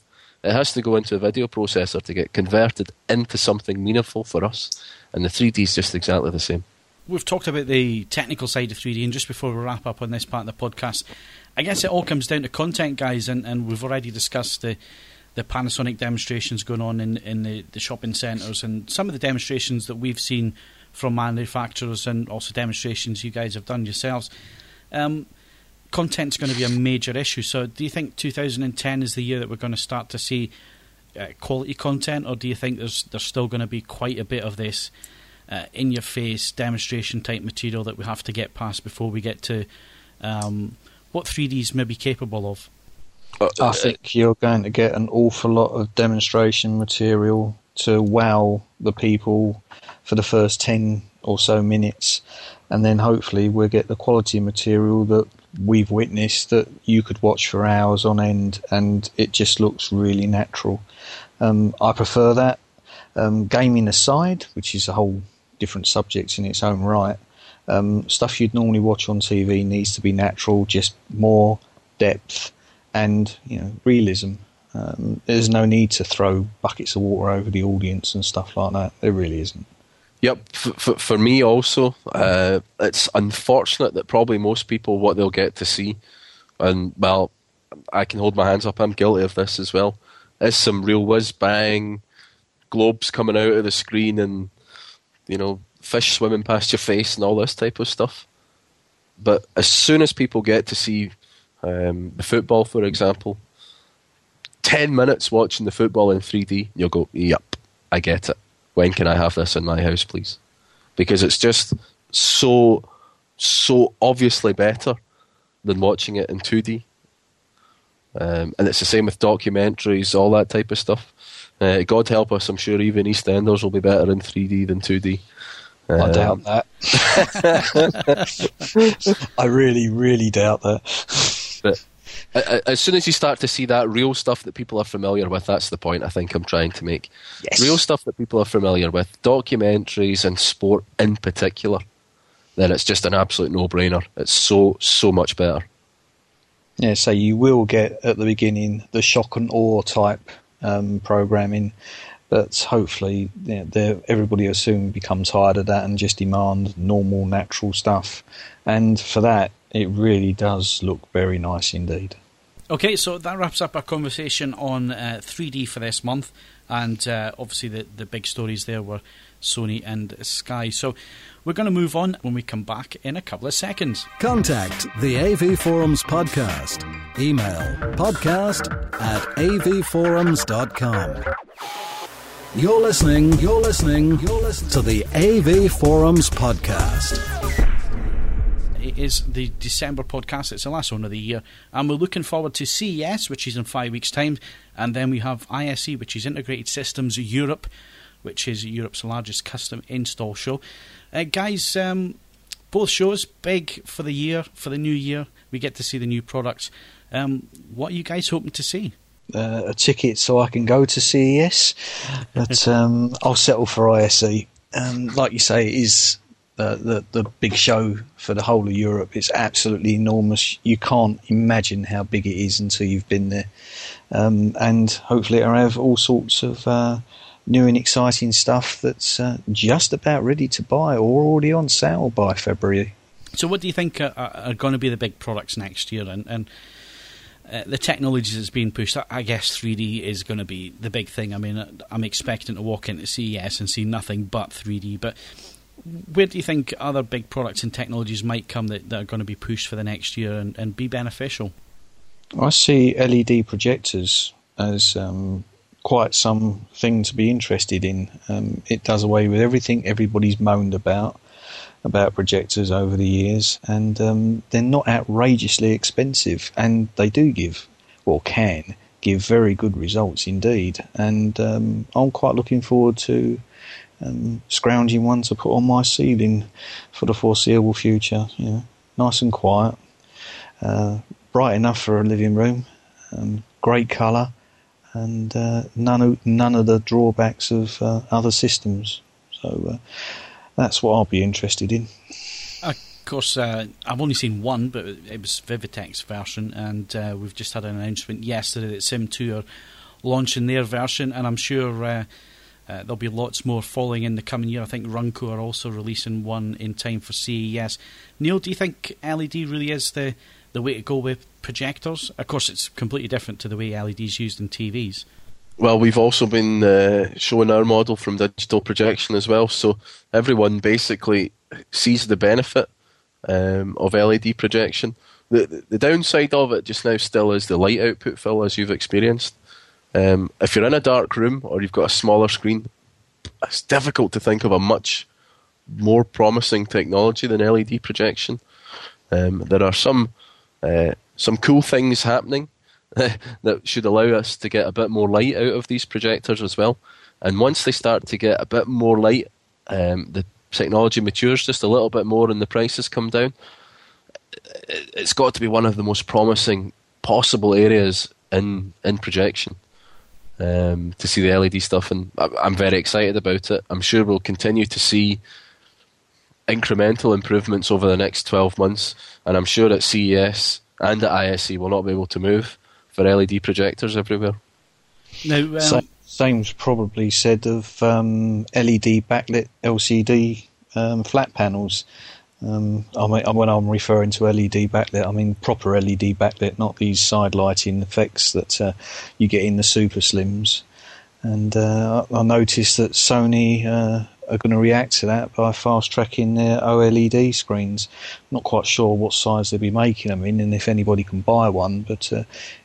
It has to go into a video processor to get converted into something meaningful for us. And the 3D is just exactly the same. We've talked about the technical side of 3D, and just before we wrap up on this part of the podcast, I guess it all comes down to content, guys, and we've already discussed the Panasonic demonstrations going on in the shopping centres, and some of the demonstrations that we've seen from manufacturers, and also demonstrations you guys have done yourselves. Content's going to be a major issue. So do you think 2010 is the year that we're going to start to see quality content, or do you think there's still going to be quite a bit of this in-your-face demonstration-type material that we have to get past before we get to what 3D's maybe capable of? I think you're going to get an awful lot of demonstration material to wow the people for the first 10 or so minutes, and then hopefully we'll get the quality material that we've witnessed that you could watch for hours on end and it just looks really natural. I prefer that, Gaming aside, which is a whole different subject in its own right, stuff you'd normally watch on TV needs to be natural, just more depth and, you know, realism. There's no need to throw buckets of water over the audience and stuff like that. There really isn't. Yep, for me also, it's unfortunate that probably most people, what they'll get to see, and well, I can hold my hands up, I'm guilty of this as well, is some real whiz-bang globes coming out of the screen and, you know, fish swimming past your face and all this type of stuff. But as soon as people get to see the football, for example, 10 minutes watching the football in 3D, you'll go, yep, I get it. When can I have this in my house, please? Because it's just so obviously better than watching it in 2D. And it's the same with documentaries, all that type of stuff. God help us, I'm sure even EastEnders will be better in 3D than 2D. I doubt that. I really, really doubt that. But as soon as you start to see that real stuff that people are familiar with, that's the point I think I'm trying to make. Yes. Real stuff that people are familiar with, documentaries and sport in particular, then it's just an absolute no-brainer. It's so much better. Yeah, so you will get at the beginning the shock and awe type programming, but hopefully, you know, everybody will soon become tired of that and just demand normal, natural stuff. And for that, it really does look very nice indeed. Okay, so that wraps up our conversation on 3D for this month. And obviously the big stories there were Sony and Sky. So we're going to move on when we come back in a couple of seconds. Contact the AV Forums podcast. Email podcast@avforums.com. You're listening to the AV Forums podcast. It is the December podcast. It's the last one of the year. And we're looking forward to CES, which is in 5 weeks' time. And then we have ISE, which is Integrated Systems Europe, which is Europe's largest custom install show. Guys, both shows, big for the year, for the new year. We get to see the new products. What are you guys hoping to see? A ticket so I can go to CES, but I'll settle for ISE. Like you say, it is the big show for the whole of Europe. It's absolutely enormous. You can't imagine how big it is until you've been there. And hopefully it'll have all sorts of new and exciting stuff that's just about ready to buy or already on sale by February. So what do you think are going to be the big products next year? And the technologies that's being pushed, I guess 3D is going to be the big thing. I mean, I'm expecting to walk into CES and see nothing but 3D. But where do you think other big products and technologies might come that are going to be pushed for the next year and be beneficial? I see LED projectors as quite some thing to be interested in. It does away with everything everybody's moaned about projectors over the years, and they're not outrageously expensive, and they do give, or can give, very good results indeed. And I'm quite looking forward to scrounging one to put on my ceiling for the foreseeable future. You know, nice and quiet, bright enough for a living room, great colour, and none of the drawbacks of other systems. So that's what I'll be interested in. Of course, I've only seen one, but it was Vivitech's version, and we've just had an announcement yesterday that Sim2 are launching their version, and I'm sure there'll be lots more following in the coming year. I think Runco are also releasing one in time for CES. Neil, do you think LED really is the way to go with projectors? Of course, it's completely different to the way LED's used in TVs. Well, we've also been showing our model from Digital Projection as well, so everyone basically sees the benefit of LED projection. The downside of it just now still is the light output, Phil, as you've experienced. If you're in a dark room or you've got a smaller screen, it's difficult to think of a much more promising technology than LED projection. There are some cool things happening that should allow us to get a bit more light out of these projectors as well. And once they start to get a bit more light, the technology matures just a little bit more and the prices come down. It's got to be one of the most promising possible areas in projection. to see the LED stuff, and I'm very excited about it. I'm sure we'll continue to see incremental improvements over the next 12 months, and I'm sure at CES and at ISE we'll not be able to move for LED projectors everywhere. No, same's probably said of LED backlit LCD flat panels. When I'm referring to LED backlit, I mean proper LED backlit, not these side lighting effects that you get in the super slims. And I noticed that Sony are going to react to that by fast-tracking their OLED screens. I'm not quite sure what size they'll be making them in and if anybody can buy one, but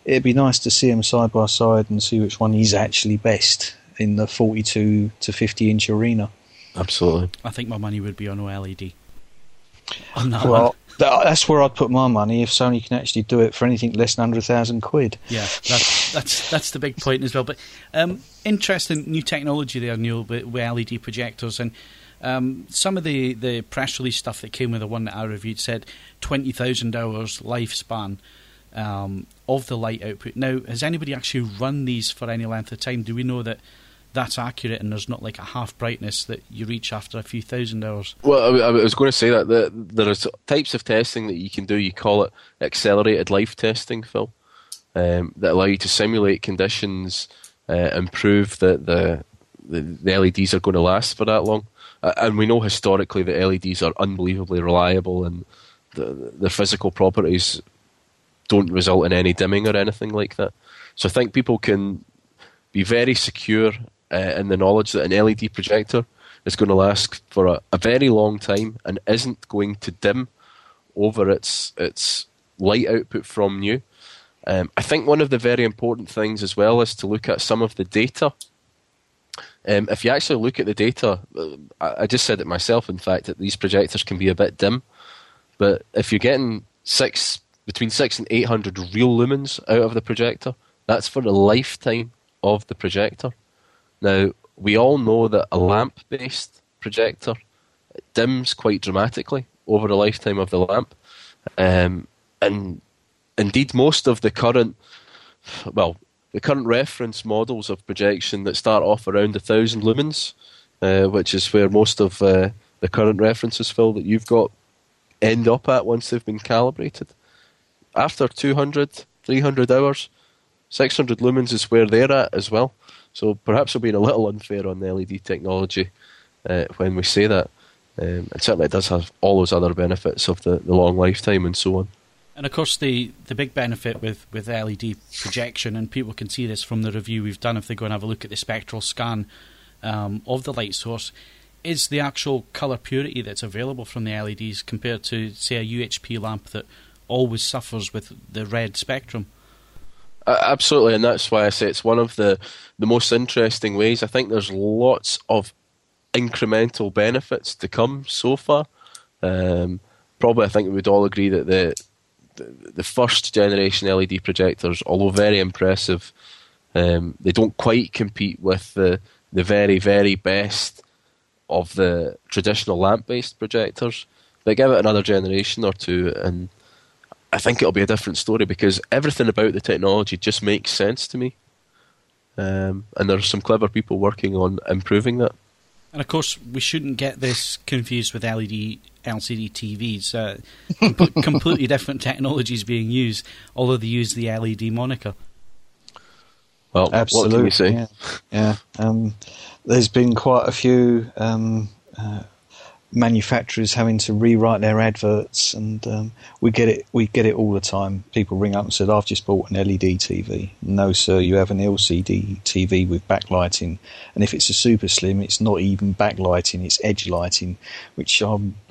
it'd be nice to see them side by side and see which one is actually best in the 42 to 50-inch arena. Absolutely. I think my money would be on OLED. Well, that's where I'd put my money, if Sony can actually do it for anything less than £100,000. Yeah, that's the big point as well. But interesting new technology there, Neil, with LED projectors. And some of the press release stuff that came with the one that I reviewed said 20,000 hours lifespan of the light output. Now, has anybody actually run these for any length of time? Do we know that that's accurate and there's not like a half brightness that you reach after a few thousand hours? Well, I was going to say that there are types of testing that you can do. You call it accelerated life testing, Phil, that allow you to simulate conditions and prove that the LEDs are going to last for that long. And we know historically that LEDs are unbelievably reliable, and their physical properties don't result in any dimming or anything like that. So I think people can be very secure in the knowledge that an LED projector is going to last for a very long time and isn't going to dim over its light output from you. I think one of the very important things as well is to look at some of the data. If you actually look at the data, I just said it myself, in fact, that these projectors can be a bit dim, but if you're getting between 600 and 800 real lumens out of the projector, that's for a lifetime of the projector. Now, we all know that a lamp-based projector dims quite dramatically over the lifetime of the lamp. And indeed, most of the current reference models of projection that start off around 1,000 lumens, which is where most of the current references, Phil, that you've got end up at once they've been calibrated. After 200, 300 hours, 600 lumens is where they're at as well. So perhaps we're being a little unfair on the LED technology when we say that. And certainly it does have all those other benefits of the long lifetime and so on. And of course the big benefit with LED projection, and people can see this from the review we've done if they go and have a look at the spectral scan of the light source, is the actual colour purity that's available from the LEDs compared to, say, a UHP lamp that always suffers with the red spectrum. Absolutely, and that's why I say it's one of the most interesting ways. I think there's lots of incremental benefits to come so far. Probably, I think we would all agree that the first generation LED projectors, although very impressive, they don't quite compete with the very, very best of the traditional lamp-based projectors. But give it another generation or two and I think it'll be a different story, because everything about the technology just makes sense to me. And there's some clever people working on improving that. And of course, we shouldn't get this confused with LED LCD TVs. Completely different technologies being used, although they use the LED moniker. Well, absolutely. What can you say? Yeah. There's been quite a few manufacturers having to rewrite their adverts, and we get it all the time. People ring up and said, I've just bought an LED TV. No, sir, you have an LCD TV with backlighting, and if it's a super slim, it's not even backlighting, it's edge lighting, which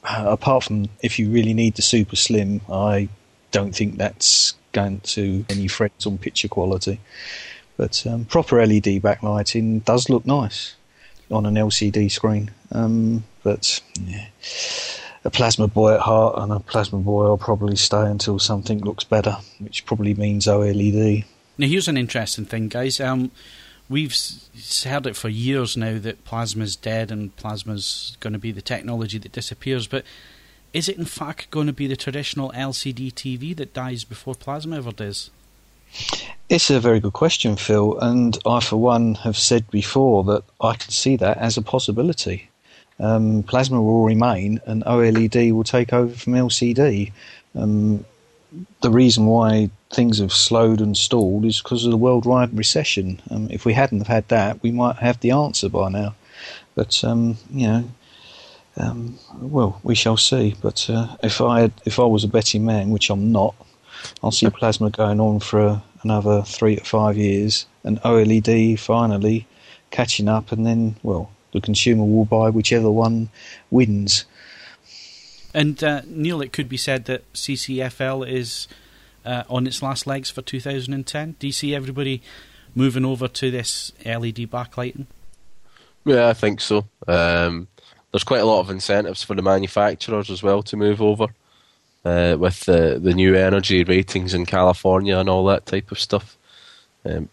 apart from if you really need the super slim, I don't think that's going to any friends on picture quality. But proper LED backlighting does look nice on an LCD screen. But yeah, a plasma boy at heart, and a plasma boy I'll probably stay until something looks better, which probably means OLED. Now, here's an interesting thing, guys. We've heard it for years now that plasma's dead and plasma's going to be the technology that disappears, but is it in fact going to be the traditional LCD TV that dies before plasma ever does? It's a very good question, Phil, and I, for one, have said before that I can see that as a possibility. Plasma will remain and OLED will take over from LCD. The reason why things have slowed and stalled is because of the worldwide recession. If we hadn't have had that, we might have the answer by now. But, well, we shall see. But if I was a betting man, which I'm not, I'll see plasma going on for another 3 to 5 years and OLED finally catching up, and then, well, the consumer will buy whichever one wins. And, Neil, it could be said that CCFL is on its last legs for 2010. Do you see everybody moving over to this LED backlighting? Yeah, I think so. There's quite a lot of incentives for the manufacturers as well to move over with the new energy ratings in California and all that type of stuff.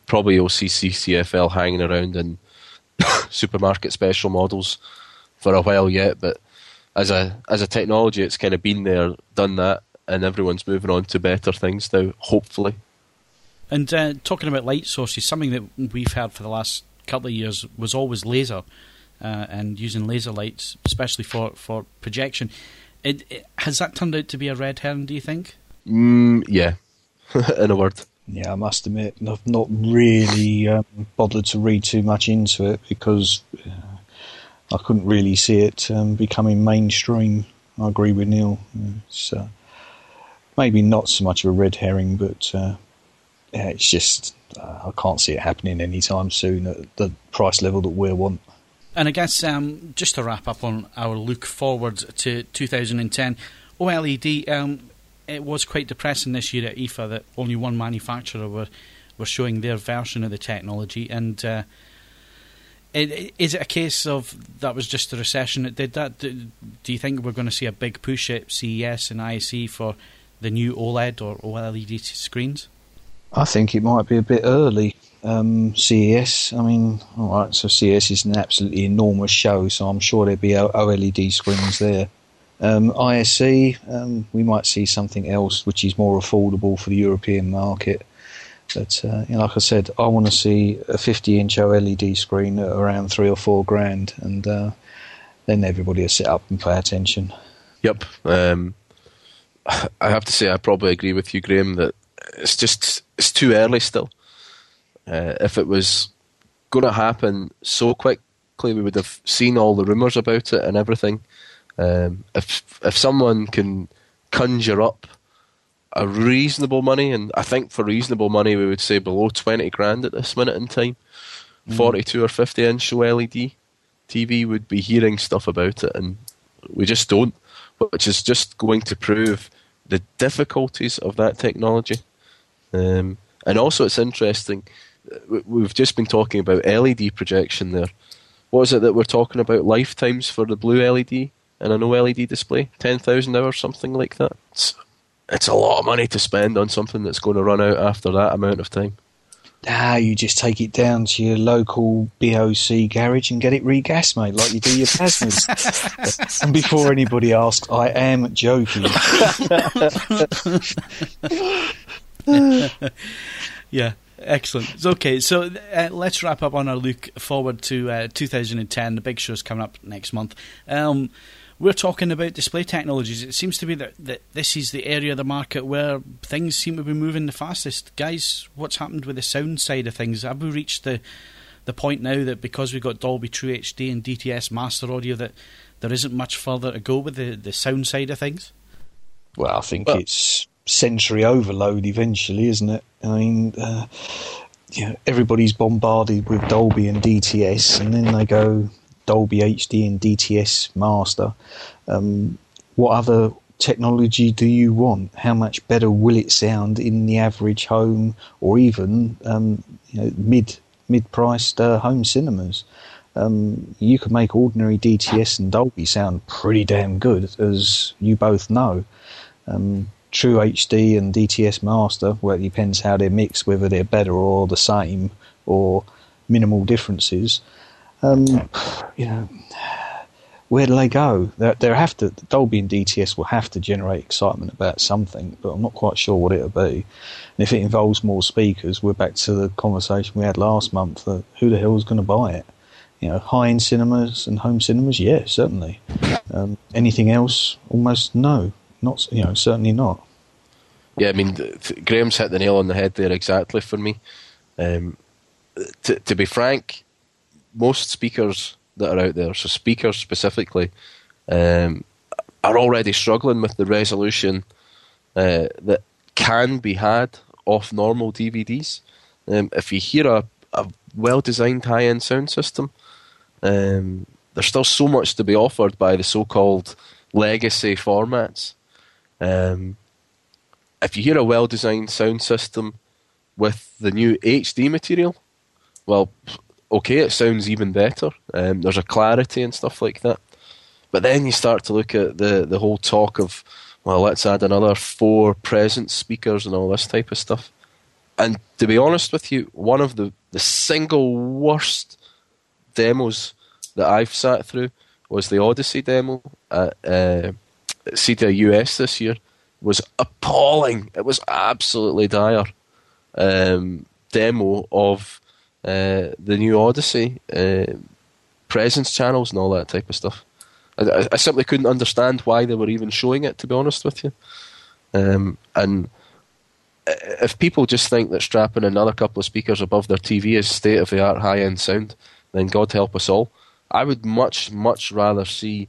Probably you'll see CCFL hanging around in supermarket special models for a while yet, but as a technology, it's kind of been there, done that, and everyone's moving on to better things now, hopefully. And talking about light sources, something that we've had for the last couple of years was always laser, and using laser lights, especially for projection. Has that turned out to be a red herring, do you think? Yeah, in a word. Yeah, I must admit, I've not really bothered to read too much into it because I couldn't really see it becoming mainstream. I agree with Neil. It's maybe not so much of a red herring, but yeah, it's just I can't see it happening anytime soon at the price level that we want. And I guess just to wrap up on our look forward to 2010, OLED, it was quite depressing this year at IFA that only one manufacturer were showing their version of the technology, and is it a case of that was just the recession that did that? Do you think we're going to see a big push at CES and ISE for the new OLED or OLED screens? I think it might be a bit early. CES, I mean, all right, so CES is an absolutely enormous show, so I'm sure there'll be OLED screens there. ISE, we might see something else which is more affordable for the European market. But you know, like I said, I want to see a 50-inch OLED screen at around $3,000 or $4,000, and then everybody will sit up and pay attention. Yep. I have to say I probably agree with you, Graham, that it's too early still. If it was going to happen so quickly, we would have seen all the rumours about it and everything. If someone can conjure up a reasonable money, and I think for reasonable money we would say below $20,000 at this minute in time, 42 or 50 inch LED TV, would be hearing stuff about it, and we just don't, which is just going to prove the difficulties of that technology. And also it's interesting, we've just been talking about LED projection there. What is it that we're talking about, lifetimes for the blue LED and an OLED display? 10,000 hours, something like that. It's a lot of money to spend on something that's going to run out after that amount of time. You just take it down to your local BOC garage and get it regassed, mate, like you do your plasmas. And before anybody asks, I am joking. Yeah, excellent. Okay, so let's wrap up on our look forward to 2010. The big show's coming up next month. We're talking about display technologies. It seems to be that this is the area of the market where things seem to be moving the fastest. Guys, what's happened with the sound side of things? Have we reached the point now that because we've got Dolby True HD and DTS Master Audio that there isn't much further to go with the sound side of things? Well, I think it's sensory overload eventually, isn't it? I mean, everybody's bombarded with Dolby and DTS, and then they go Dolby HD and DTS Master. What other technology do you want? How much better will it sound in the average home, or even mid-priced home cinemas? You could make ordinary DTS and Dolby sound pretty damn good, as you both know. True HD and DTS Master, well, it depends how they're mixed, whether they're better or the same or minimal differences. where do they go? They'll have to, Dolby and DTS will have to generate excitement about something, but I'm not quite sure what it'll be. And if it involves more speakers, we're back to the conversation we had last month, who the hell is going to buy it? You know, high-end cinemas and home cinemas, yeah, certainly. Anything else? Almost no. Not, you know, certainly not. Yeah, I mean, Graham's hit the nail on the head there exactly for me. To be frank, most speakers that are out there, so speakers specifically, are already struggling with the resolution that can be had off normal DVDs. If you hear a well-designed high-end sound system, there's still so much to be offered by the so-called legacy formats. If you hear a well-designed sound system with the new HD material, well, okay, it sounds even better. There's a clarity and stuff like that. But then you start to look at the whole talk of, well, let's add another 4 presence speakers and all this type of stuff. And to be honest with you, one of the single worst demos that I've sat through was the Odyssey demo at CES this year. Was appalling. It was absolutely dire demo of the new Odyssey presence channels and all that type of stuff. I simply couldn't understand why they were even showing it, to be honest with you. And if people just think that strapping another couple of speakers above their TV is state-of-the-art high-end sound, then God help us all. I would much, much rather see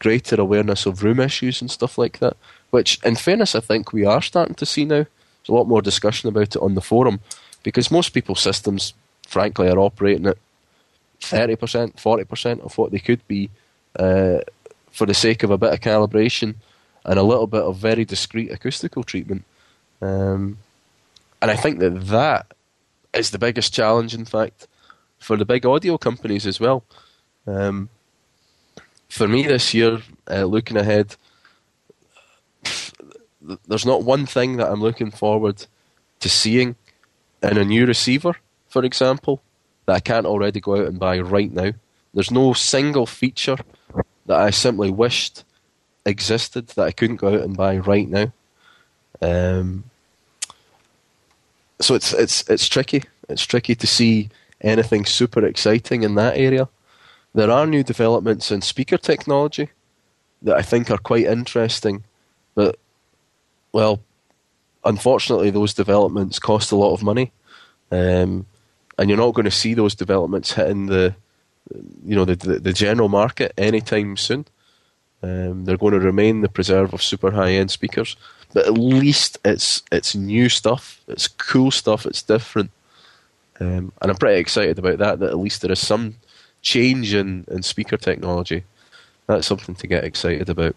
greater awareness of room issues and stuff like that, which, in fairness, I think we are starting to see now. There's a lot more discussion about it on the forum, because most people's systems, frankly, are operating at 30%, 40% of what they could be for the sake of a bit of calibration and a little bit of very discrete acoustical treatment. And I think that that is the biggest challenge, in fact, for the big audio companies as well. For me this year, looking ahead, there's not one thing that I'm looking forward to seeing in a new receiver, for example, that I can't already go out and buy right now. There's no single feature that I simply wished existed that I couldn't go out and buy right now. So it's tricky. It's tricky to see anything super exciting in that area. There are new developments in speaker technology that I think are quite interesting, but, well, unfortunately those developments cost a lot of money, and you're not going to see those developments hitting the general market anytime soon. They're going to remain the preserve of super high-end speakers, but at least it's new stuff, it's cool stuff, it's different, and I'm pretty excited about that at least there is some change in speaker technology. That's something to get excited about.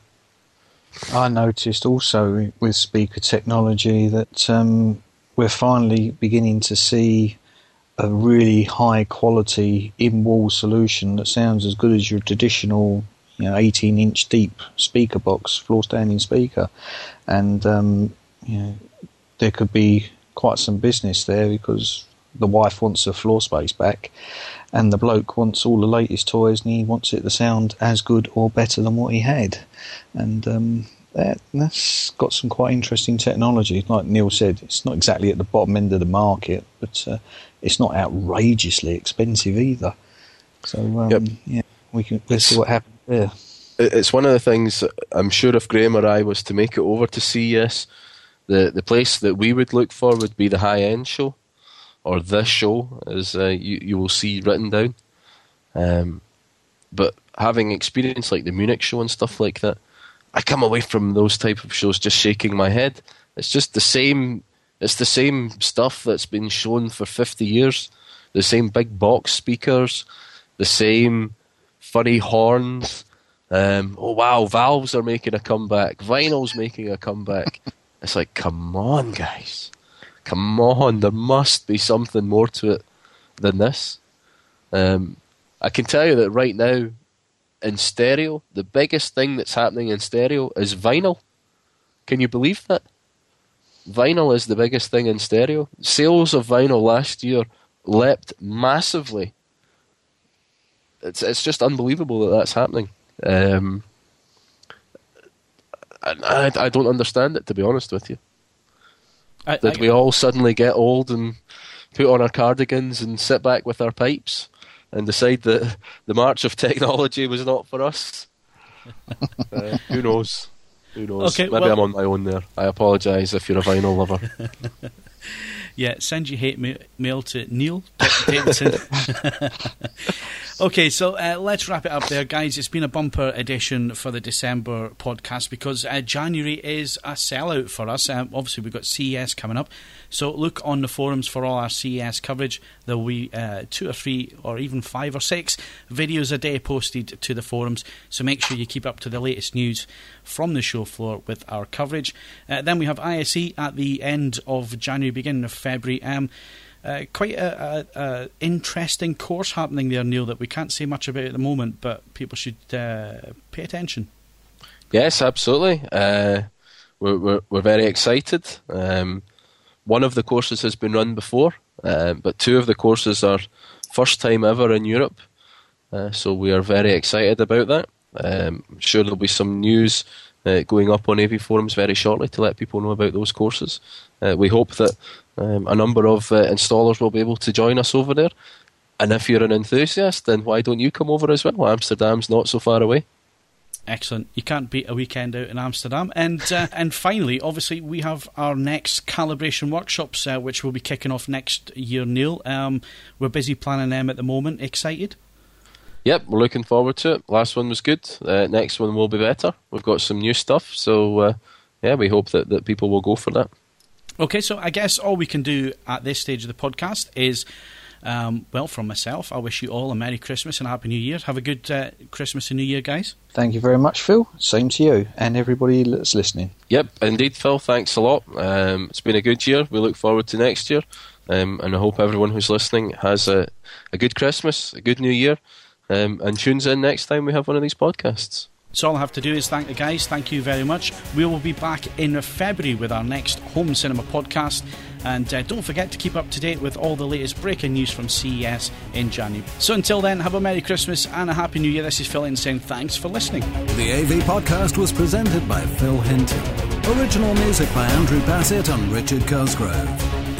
I noticed also with speaker technology that we're finally beginning to see a really high quality in-wall solution that sounds as good as your traditional 18-inch deep speaker box, floor standing speaker. And there could be quite some business there, because the wife wants her floor space back, and the bloke wants all the latest toys, and he wants it to sound as good or better than what he had. And that's got some quite interesting technology. Like Neil said, it's not exactly at the bottom end of the market, but it's not outrageously expensive either. So we'll see what happens there. It's one of the things, I'm sure, if Graham or I was to make it over to CES, the place that we would look for would be the high-end show, or this show, as you will see written down. But having experience like the Munich show and stuff like that, I come away from those type of shows just shaking my head. It's just the same. It's the same stuff that's been shown for 50 years. The same big box speakers, the same funny horns. Oh wow, valves are making a comeback. Vinyl's making a comeback. It's like, come on, guys. Come on, there must be something more to it than this. I can tell you that right now, in stereo, the biggest thing that's happening in stereo is vinyl. Can you believe that? Vinyl is the biggest thing in stereo. Sales of vinyl last year leapt massively. it's just unbelievable that that's happening. I don't understand it, to be honest with you. That we all suddenly get old and put on our cardigans and sit back with our pipes and decide that the march of technology was not for us. Who knows? Who knows? Okay, maybe I'm on my own there. I apologise if you're a vinyl lover. Yeah, send your hate mail to Neil Davidson. Okay, so let's wrap it up there, guys. It's been a bumper edition for the December podcast because January is a sellout for us. Obviously, we've got CES coming up. So look on the forums for all our CES coverage. There'll be 2 or 3 or even 5 or 6 videos a day posted to the forums. So make sure you keep up to the latest news from the show floor with our coverage. Then we have ISE at the end of January, beginning of February. Quite an interesting course happening there, Neil, that we can't say much about at the moment, but people should pay attention. Yes, absolutely. We're very excited. One of the courses has been run before, but 2 of the courses are first time ever in Europe, so we are very excited about that. I'm sure there'll be some news going up on AV Forums very shortly to let people know about those courses. We hope that a number of installers will be able to join us over there. And if you're an enthusiast, then why don't you come over as well? Amsterdam's not so far away. Excellent. You can't beat a weekend out in Amsterdam. And finally, obviously, we have our next calibration workshops, which will be kicking off next year, Neil. We're busy planning them at the moment. Excited? Yep, we're looking forward to it. Last one was good. Next one will be better. We've got some new stuff. So, yeah, we hope that people will go for that. Okay, so I guess all we can do at this stage of the podcast is, well, from myself, I wish you all a Merry Christmas and a Happy New Year. Have a good Christmas and New Year, guys. Thank you very much, Phil. Same to you and everybody that's listening. Yep, indeed, Phil. Thanks a lot. It's been a good year. We look forward to next year. And I hope everyone who's listening has a good Christmas, a good New Year. And tunes in next time we have one of these podcasts. So all I have to do is thank the guys. Thank you very much. We will be back in February with our next Home Cinema podcast. And don't forget to keep up to date with all the latest breaking news from CES in January. So until then, have a Merry Christmas and a Happy New Year. This is Phil Hinton saying thanks for listening. The AV Podcast was presented by Phil Hinton. Original music by Andrew Bassett and Richard Cosgrove.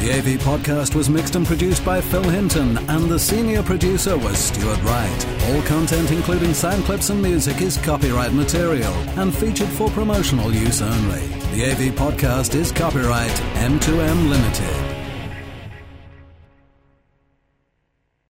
The AV Podcast was mixed and produced by Phil Hinton, and the senior producer was Stuart Wright. All content, including sound clips and music, is copyright material and featured for promotional use only. The AV Podcast is copyright M2M Limited.